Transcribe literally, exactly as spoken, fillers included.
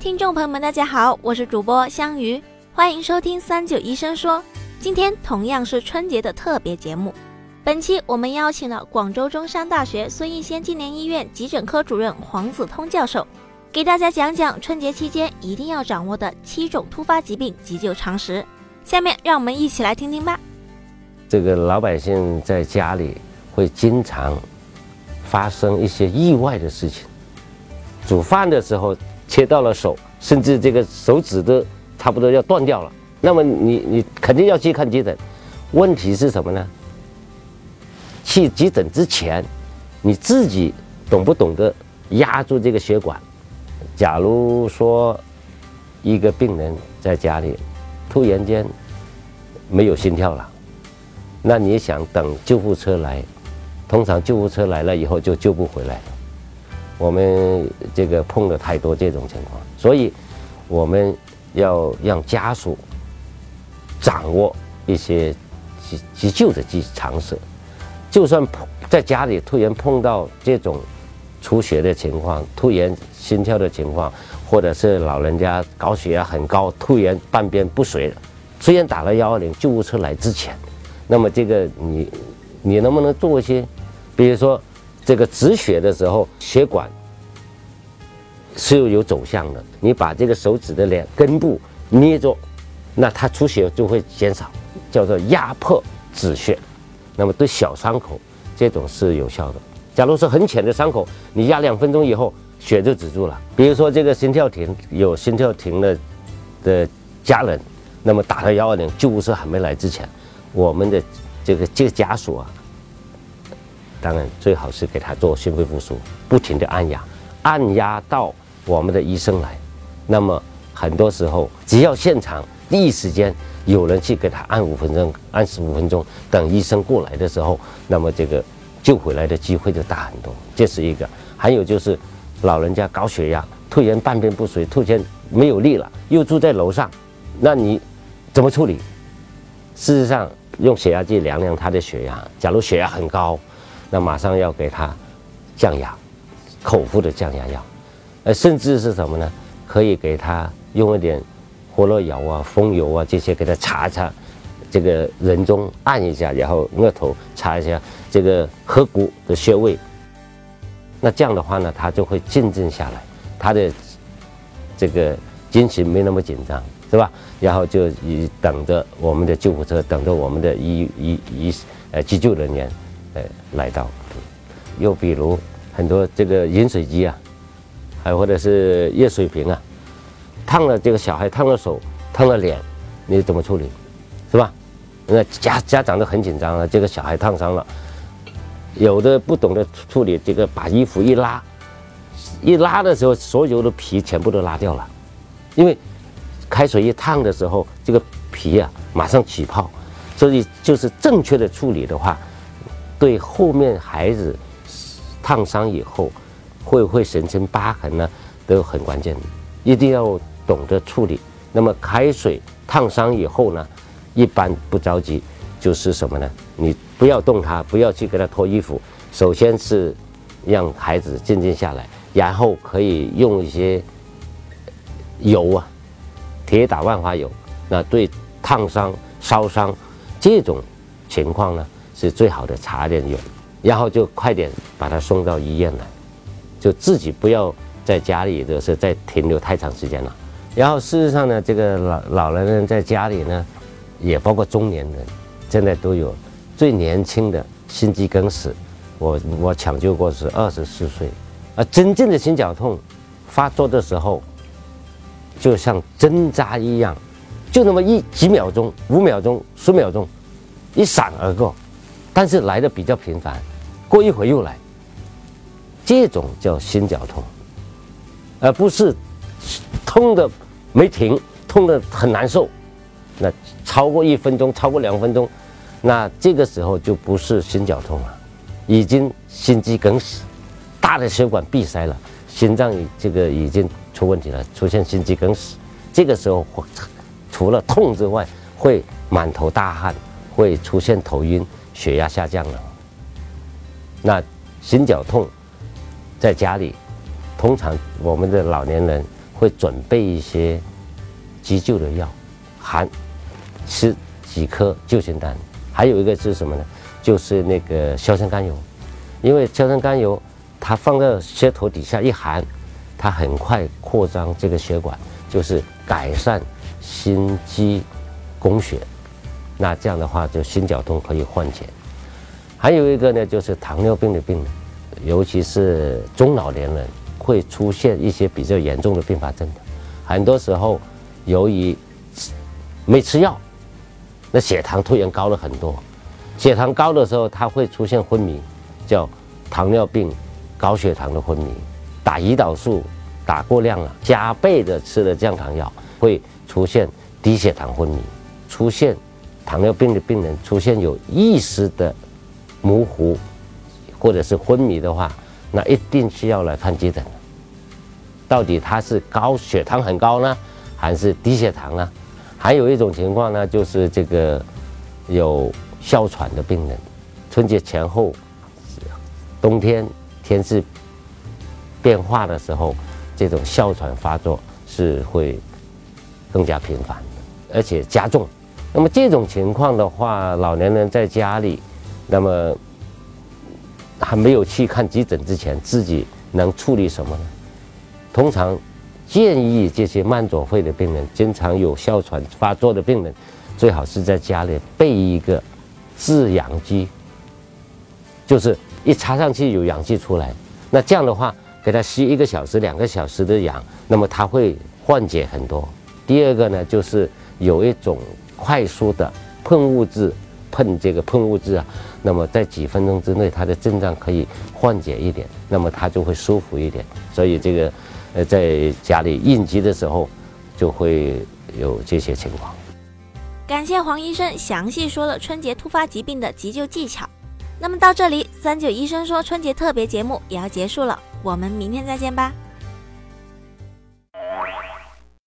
听众朋友们大家好，我是主播香鱼，欢迎收听三九医生说。今天同样是春节的特别节目，本期我们邀请了广州中山大学孙逸仙纪念医院急诊科主任黄子通教授，给大家讲讲春节期间一定要掌握的七种突发疾病急救常识。下面让我们一起来听听吧。这个老百姓在家里会经常发生一些意外的事情，煮饭的时候切到了手，甚至这个手指都差不多要断掉了，那么你你肯定要去看急诊。问题是什么呢？去急诊之前，你自己懂不懂得压住这个血管？假如说一个病人在家里突然间没有心跳了，那你想等救护车来，通常救护车来了以后就救不回来了。我们这个碰了太多这种情况，所以我们要让家属掌握一些急急救的常识。就算在家里突然碰到这种出血的情况，突然心跳的情况，或者是老人家高血压很高，突然半边不遂了，虽然打了一二零救护车来之前，那么这个你你能不能做一些，比如说这个止血的时候，血管是有走向的，你把这个手指的两根部捏住，那它出血就会减少，叫做压迫止血。那么对小伤口这种是有效的。假如说很浅的伤口，你压两分钟以后血就止住了。比如说这个心跳停，有心跳停了的家人，那么打了一二零救护车还没来之前，我们的这个这个家属啊，当然最好是给他做心肺复苏，不停的按压，按压到我们的医生来。那么很多时候，只要现场第一时间有人去给他按五分钟、按十五分钟，等医生过来的时候，那么这个救回来的机会就大很多。这是一个。还有就是老人家高血压，突然半边不遂，突然没有力了，又住在楼上，那你怎么处理？事实上，用血压计量量他的血压，假如血压很高，那马上要给他降压，口服的降压药，呃，甚至是什么呢？可以给他用一点活络油啊、风油啊这些给他擦擦，这个人中按一下，然后额头擦一下这个合谷的穴位。那这样的话呢，他就会静静下来，他的这个精神没那么紧张，是吧？然后就等着我们的救护车，等着我们的医医医呃急救人员。呃，来到，又比如很多这个饮水机啊，还或者是热水瓶啊，烫了这个小孩烫了手、烫了脸，你怎么处理，是吧？那家家长都很紧张了，这个小孩烫伤了，有的不懂得处理，这个把衣服一拉，一拉的时候，所有的皮全部都拉掉了，因为开水一烫的时候，这个皮啊马上起泡，所以就是正确的处理的话。对后面孩子烫伤以后会不会形成疤痕呢，都很关键，一定要懂得处理。那么开水烫伤以后呢，一般不着急，就是什么呢？你不要动它，不要去给它脱衣服，首先是让孩子静静下来，然后可以用一些油啊，铁打万花油，那对烫伤、烧伤这种情况呢是最好的，擦点油，然后就快点把他送到医院来，就自己不要在家里就是再停留太长时间了。然后事实上呢，这个老老年人在家里呢，也包括中年人，现在都有最年轻的心肌梗死，我我抢救过是二十四岁，而真正的心绞痛发作的时候，就像针扎一样，就那么一几秒钟、五秒钟、十秒钟，一闪而过。但是来的比较频繁，过一会又来，这种叫心绞痛，而不是痛的没停，痛的很难受。那超过一分钟，超过两分钟，那这个时候就不是心绞痛了，已经心肌梗死，大的血管闭塞了，心脏这个已经出问题了，出现心肌梗死。这个时候除了痛之外，会满头大汗，会出现头晕。血压下降了，那心绞痛在家里，通常我们的老年人会准备一些急救的药，含吃几颗救心丹。还有一个是什么呢？就是那个硝酸甘油，因为硝酸甘油它放到血头底下一含，它很快扩张这个血管，就是改善心肌供血。那这样的话，就心绞痛可以缓解。还有一个呢，就是糖尿病的病人，尤其是中老年人会出现一些比较严重的并发症的。很多时候由于没吃药，那血糖突然高了很多。血糖高的时候，它会出现昏迷，叫糖尿病高血糖的昏迷。打胰岛素打过量了，加倍的吃了降糖药，会出现低血糖昏迷。出现糖尿病的病人出现有意识的模糊或者是昏迷的话，那一定需要来看急诊。到底他是高血糖很高呢，还是低血糖呢？还有一种情况呢，就是这个有哮喘的病人，春节前后，冬天天气变化的时候，这种哮喘发作是会更加频繁的，而且加重。那么这种情况的话，老年人在家里，那么还没有去看急诊之前，自己能处理什么呢？通常建议这些慢阻肺的病人，经常有哮喘发作的病人，最好是在家里备一个制氧机，就是一插上去有氧气出来。那这样的话，给他吸一个小时、两个小时的氧，那么他会缓解很多。第二个呢，就是有一种快速的喷雾剂，喷这个喷雾剂啊，那么在几分钟之内，他的症状可以缓解一点，那么他就会舒服一点。所以这个。呃，在家里应急的时候，就会有这些情况。感谢黄医生详细说了春节突发疾病的急救技巧。那么到这里，三九医生说春节特别节目也要结束了，我们明天再见吧。